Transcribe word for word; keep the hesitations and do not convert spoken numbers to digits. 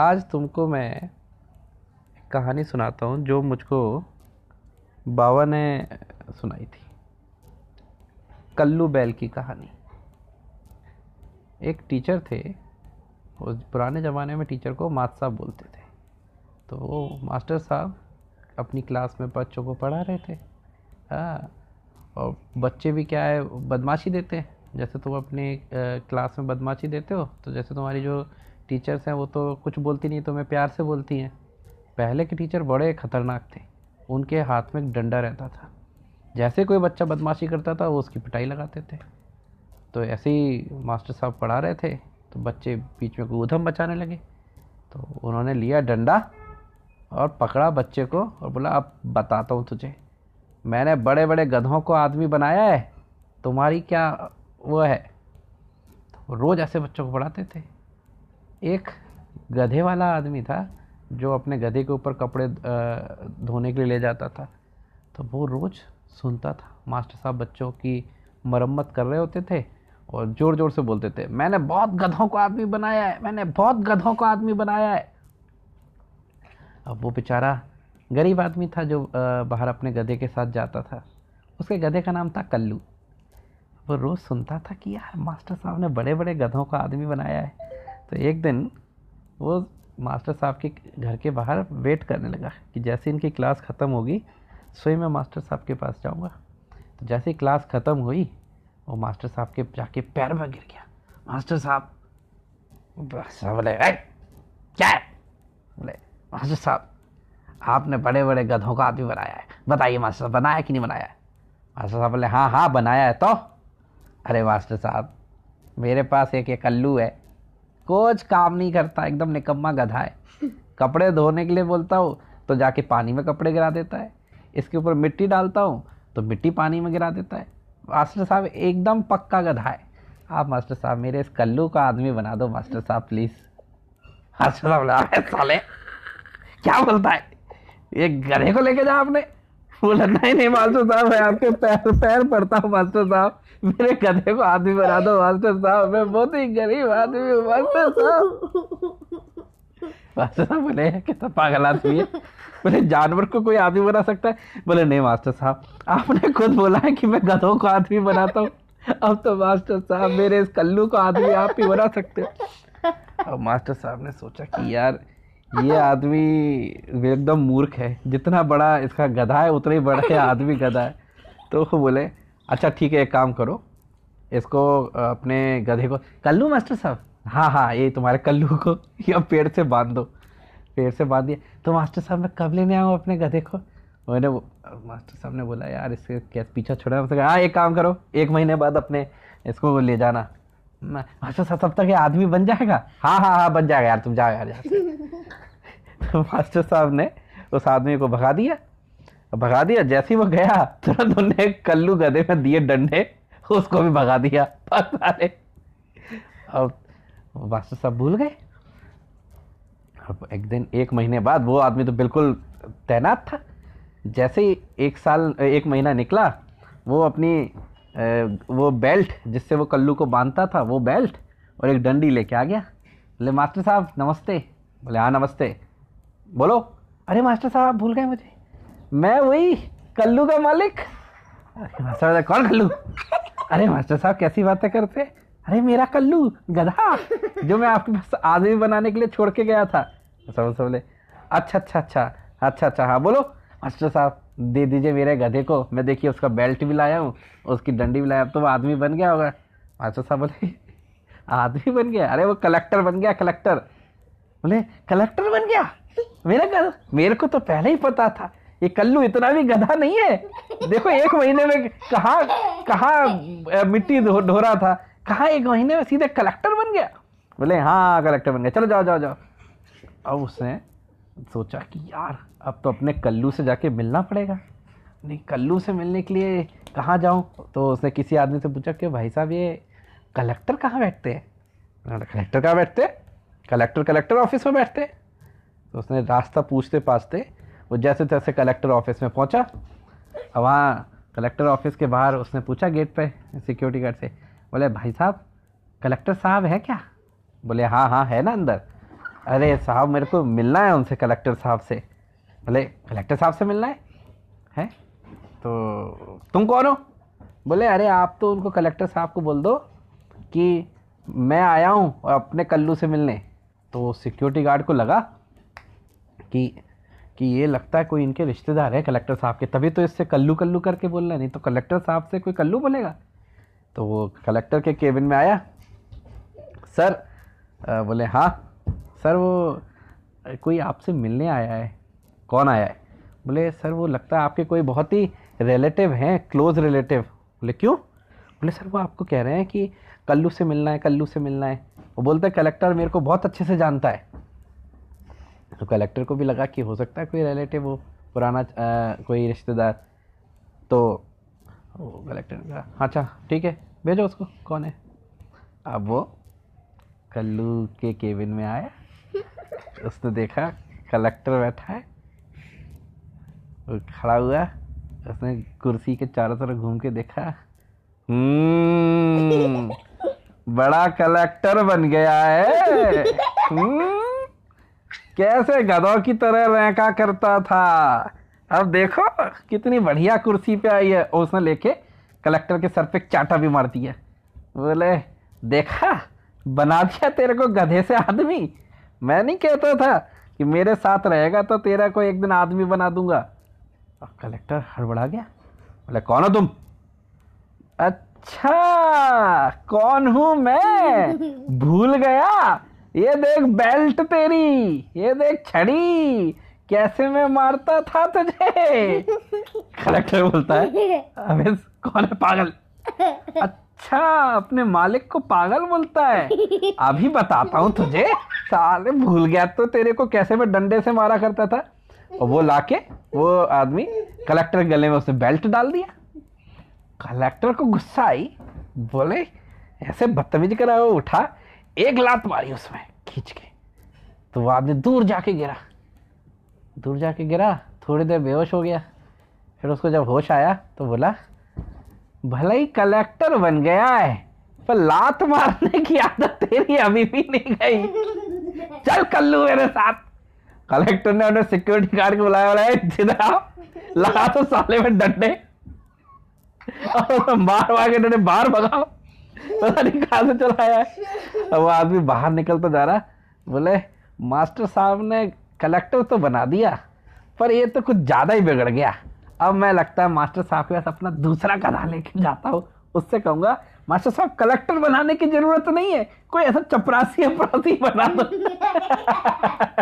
आज तुमको मैं एक कहानी सुनाता हूँ जो मुझको बाबा ने सुनाई थी। कल्लू बैल की कहानी। एक टीचर थे, उस पुराने ज़माने में टीचर को मास्टर साहब बोलते थे। तो वो मास्टर साहब अपनी क्लास में बच्चों को पढ़ा रहे थे। हाँ, और बच्चे भी क्या है, बदमाशी देते हैं। जैसे तुम अपने क्लास में बदमाशी देते हो तो जैसे तुम्हारी जो टीचर्स हैं वो तो कुछ बोलती नहीं, तुम्हें प्यार से बोलती हैं। पहले के टीचर बड़े ख़तरनाक थे, उनके हाथ में एक डंडा रहता था। जैसे कोई बच्चा बदमाशी करता था वो उसकी पिटाई लगाते थे। तो ऐसे ही मास्टर साहब पढ़ा रहे थे तो बच्चे बीच में कोई उधम मचाने लगे। तो उन्होंने लिया डंडा और पकड़ा बच्चे को और बोला, अब बताता हूँ तुझे, मैंने बड़े बड़े गधों को आदमी बनाया है, तुम्हारी क्या वो है। तो रोज़ ऐसे बच्चों को पढ़ाते थे। एक गधे वाला आदमी था जो अपने गधे के ऊपर कपड़े धोने के लिए ले जाता था। तो वो रोज़ सुनता था मास्टर साहब बच्चों की मरम्मत कर रहे होते थे और ज़ोर ज़ोर से बोलते थे, मैंने बहुत गधों को आदमी बनाया है, मैंने बहुत गधों को आदमी बनाया है। अब वो बेचारा गरीब आदमी था जो बाहर अपने गधे के साथ जाता था। उसके गधे का नाम था कल्लू। वो रोज़ सुनता था कि यार मास्टर साहब ने बड़े बड़े गधों का आदमी बनाया है। तो एक दिन वो मास्टर साहब के घर के बाहर वेट करने लगा कि जैसे इनकी क्लास ख़त्म होगी सोई मैं मास्टर साहब के पास जाऊंगा। तो जैसे ही क्लास ख़त्म हुई वो मास्टर साहब के जाके पैर में गिर गया। मास्टर साहब बोले, क्या है? बोले, मास्टर साहब आपने बड़े बड़े गधों का आदमी बनाया है, बताइए मास्टर साहब बनाया कि नहीं बनाया है। मास्टर साहब बोले, हाँ हाँ बनाया है। तो अरे मास्टर साहब, मेरे पास एक एक कल्लू है, कुछ काम नहीं करता, एकदम निकम्मा गधा है। कपड़े धोने के लिए बोलता हूँ तो जाके पानी में कपड़े गिरा देता है, इसके ऊपर मिट्टी डालता हूँ तो मिट्टी पानी में गिरा देता है। मास्टर साहब एकदम पक्का गधा है, आप मास्टर साहब मेरे इस कल्लू का आदमी बना दो मास्टर साहब प्लीज़। मास्टर साहब बोला, साले क्या बोलता है, ये गधे को लेके जा आपने। बोला, नहीं नहीं मास्टर साहब, मैं आपके पैर पैर पड़ता हूँ मास्टर साहब, मेरे गधे को आदमी बना दो मास्टर साहब, मैं बहुत ही गरीब आदमी हूँ मास्टर साहब। मास्टर साहब बोले, कितना पागल आदमी है, बोले जानवर को कोई आदमी बना सकता है। बोले, नहीं मास्टर साहब, आपने खुद बोला है कि मैं गधों को आदमी बनाता हूँ, अब तो मास्टर साहब मेरे इस कल्लू को आदमी आप ही बना सकते हो। अब मास्टर साहब ने सोचा कि यार ये आदमी एकदम मूर्ख है, जितना बड़ा इसका गधा है उतना ही बड़ा है आदमी गधा है। तो वो बोले, अच्छा ठीक है, एक काम करो, इसको अपने गधे को, कल्लू मास्टर साहब, हाँ हाँ ये तुम्हारे कल्लू को या पेड़ से बांध दो। पेड़ से बांध दिया। तो मास्टर साहब मैं कब लेने आऊँ अपने गधे को। मैंने मास्टर साहब ने बोला, यार इसके क्या पीछा छोड़ा। उसने कहा, हाँ एक काम करो, एक महीने बाद अपने इसको ले जाना। मास्टर साहब तब तक ये आदमी बन जाएगा। हाँ हाँ हाँ बन जाएगा यार, तुम जाओ यार। मास्टर साहब ने उस आदमी को भगा दिया भगा दिया जैसे ही वो गया तुरंत उन्होंने कल्लू गधे में दिए डंडे, उसको भी भगा दिया। अब मास्टर साहब भूल गए। अब एक दिन, एक महीने बाद वो आदमी तो बिल्कुल तैनात था। जैसे ही एक साल एक महीना निकला, वो अपनी वो बेल्ट जिससे वो कल्लू को बांधता था, वो बेल्ट और एक डंडी लेके आ गया। बोले, मास्टर साहब नमस्ते। बोले, हाँ नमस्ते। बोलो, अरे मास्टर साहब आप भूल गए मुझे, मैं वही कल्लू का मालिक। अरे मास्टर साहब, कौन कल्लू? अरे मास्टर साहब कैसी बातें करते, अरे मेरा कल्लू गधा जो मैं आपके पास आदमी बनाने के लिए छोड़ के गया था। समझ बोले, अच्छा अच्छा अच्छा अच्छा अच्छा हाँ बोलो मास्टर साहब, दे दीजिए मेरे गधे को, मैं देखिए उसका बेल्ट भी लाया हूँ, उसकी डंडी भी लाया, अब तो वो आदमी बन गया होगा। मास्टर साहब बोले, आदमी बन गया? अरे वो कलेक्टर बन गया, कलेक्टर। बोले, कलेक्टर बन गया मेरा गधा? मेरे को तो पहले ही पता था ये कल्लू इतना भी गधा नहीं है। देखो एक महीने में कहाँ कहाँ मिट्टी ढो रहा था, कहाँ एक महीने में सीधे कलेक्टर बन गया। बोले, हाँ कलेक्टर बन गया, चलो जाओ जाओ जाओ। अब उसने सोचा कि यार अब तो अपने कल्लू से जाके मिलना पड़ेगा। नहीं, कल्लू से मिलने के लिए कहाँ जाऊँ। तो उसने किसी आदमी से पूछा कि भाई साहब ये कलेक्टर कहाँ बैठते हैं? कलेक्टर कहाँ बैठते हैं? कलेक्टर कलेक्टर ऑफिस में बैठते हैं। तो उसने रास्ता पूछते पाछते वो जैसे तैसे कलेक्टर ऑफिस में पहुँचा। वहाँ कलेक्टर ऑफिस के बाहर उसने पूछा गेट पे सिक्योरिटी गार्ड से। बोले, भाई साहब कलेक्टर साहब है क्या? बोले, हाँ हाँ है ना अंदर। अरे साहब मेरे को मिलना है उनसे, कलेक्टर साहब से। बोले कलेक्टर साहब से मिलना है हैं? तो तुम कौन हो? बोले अरे आप तो उनको कलेक्टर साहब को बोल दो कि मैं आया हूँ और अपने कल्लू से मिलने। तो सिक्योरिटी गार्ड को लगा कि कि ये लगता है कोई इनके रिश्तेदार है कलेक्टर साहब के, तभी तो इससे कल्लू कल्लू करके बोल रहा, नहीं तो कलेक्टर साहब से कोई कल्लू बोलेगा। तो वो कलेक्टर के केबिन में आया। सर आ, बोले हाँ सर वो कोई आपसे मिलने आया है। कौन आया है? बोले सर वो लगता है आपके कोई बहुत ही रिलेटिव हैं, क्लोज रिलेटिव। बोले क्यों? बोले सर वो आपको कह रहे हैं कि कल्लू से मिलना है, कल्लू से मिलना है। वो बोलते हैं कलेक्टर मेरे को बहुत अच्छे से जानता है। तो कलेक्टर को भी लगा कि हो सकता है कोई रिलेटिव हो, पुराना आ, कोई रिश्तेदार। तो कलेक्टर ने कहा अच्छा ठीक है भेजो उसको, कौन है। अब वो कल्लू के केबिन में आया, उसने देखा कलेक्टर बैठा है, वो खड़ा हुआ, उसने कुर्सी के चारों तरफ घूम के देखा, हम्म बड़ा कलेक्टर बन गया है, कैसे गधों की तरह रैंका करता था, अब देखो कितनी बढ़िया कुर्सी पे आई है। उसने लेके कलेक्टर के सर पे चाटा भी मार दिया। बोले देखा बना दिया तेरे को गधे से आदमी, मैं नहीं कहता था कि मेरे साथ रहेगा तो तेरा को एक दिन आदमी बना दूंगा। अब कलेक्टर हड़बड़ा गया। बोले कौन हो तुम? अच्छा कौन हूँ मैं, भूल गया, ये देख बेल्ट तेरी, ये देख छड़ी, कैसे मैं मारता था तुझे। कलेक्टर बोलता है अबे कौन है पागल, अच्छा अपने मालिक को पागल बोलता है, अभी बताता हूँ तुझे, साले भूल गया तो तेरे को कैसे मैं डंडे से मारा करता था। और वो लाके वो आदमी कलेक्टर के गले में उसने बेल्ट डाल दिया। कलेक्टर को गुस्सा आई, बोले ऐसे बदतमीज करा। वो उठा, एक लात मारी उसमें खींच के, तो वो आदमी दूर जाके गिरा, दूर जाके गिरा, थोड़ी देर बेहोश हो गया। फिर उसको जब होश आया तो बोला भले ही कलेक्टर बन गया है पर लात मारने की आदत तेरी अभी भी नहीं गई, चल कल्लू मेरे साथ। कलेक्टर ने उन्हें सिक्योरिटी गार्ड को बुलाया, बोला जिधर लगा तो साले में डंडे और मार मार के डंडे बाहर भगाओ, पता नहीं कहाँ से चला आया है। वो आदमी बाहर निकलता जा रहा, बोले मास्टर साहब ने कलेक्टर तो बना दिया पर ये तो कुछ ज़्यादा ही बिगड़ गया, अब मैं लगता है मास्टर साहब के पास अपना दूसरा गधा लेके जाता हूँ, उससे कहूँगा मास्टर साहब कलेक्टर बनाने की जरूरत नहीं है, कोई ऐसा चपरासी अपराधी बना दो।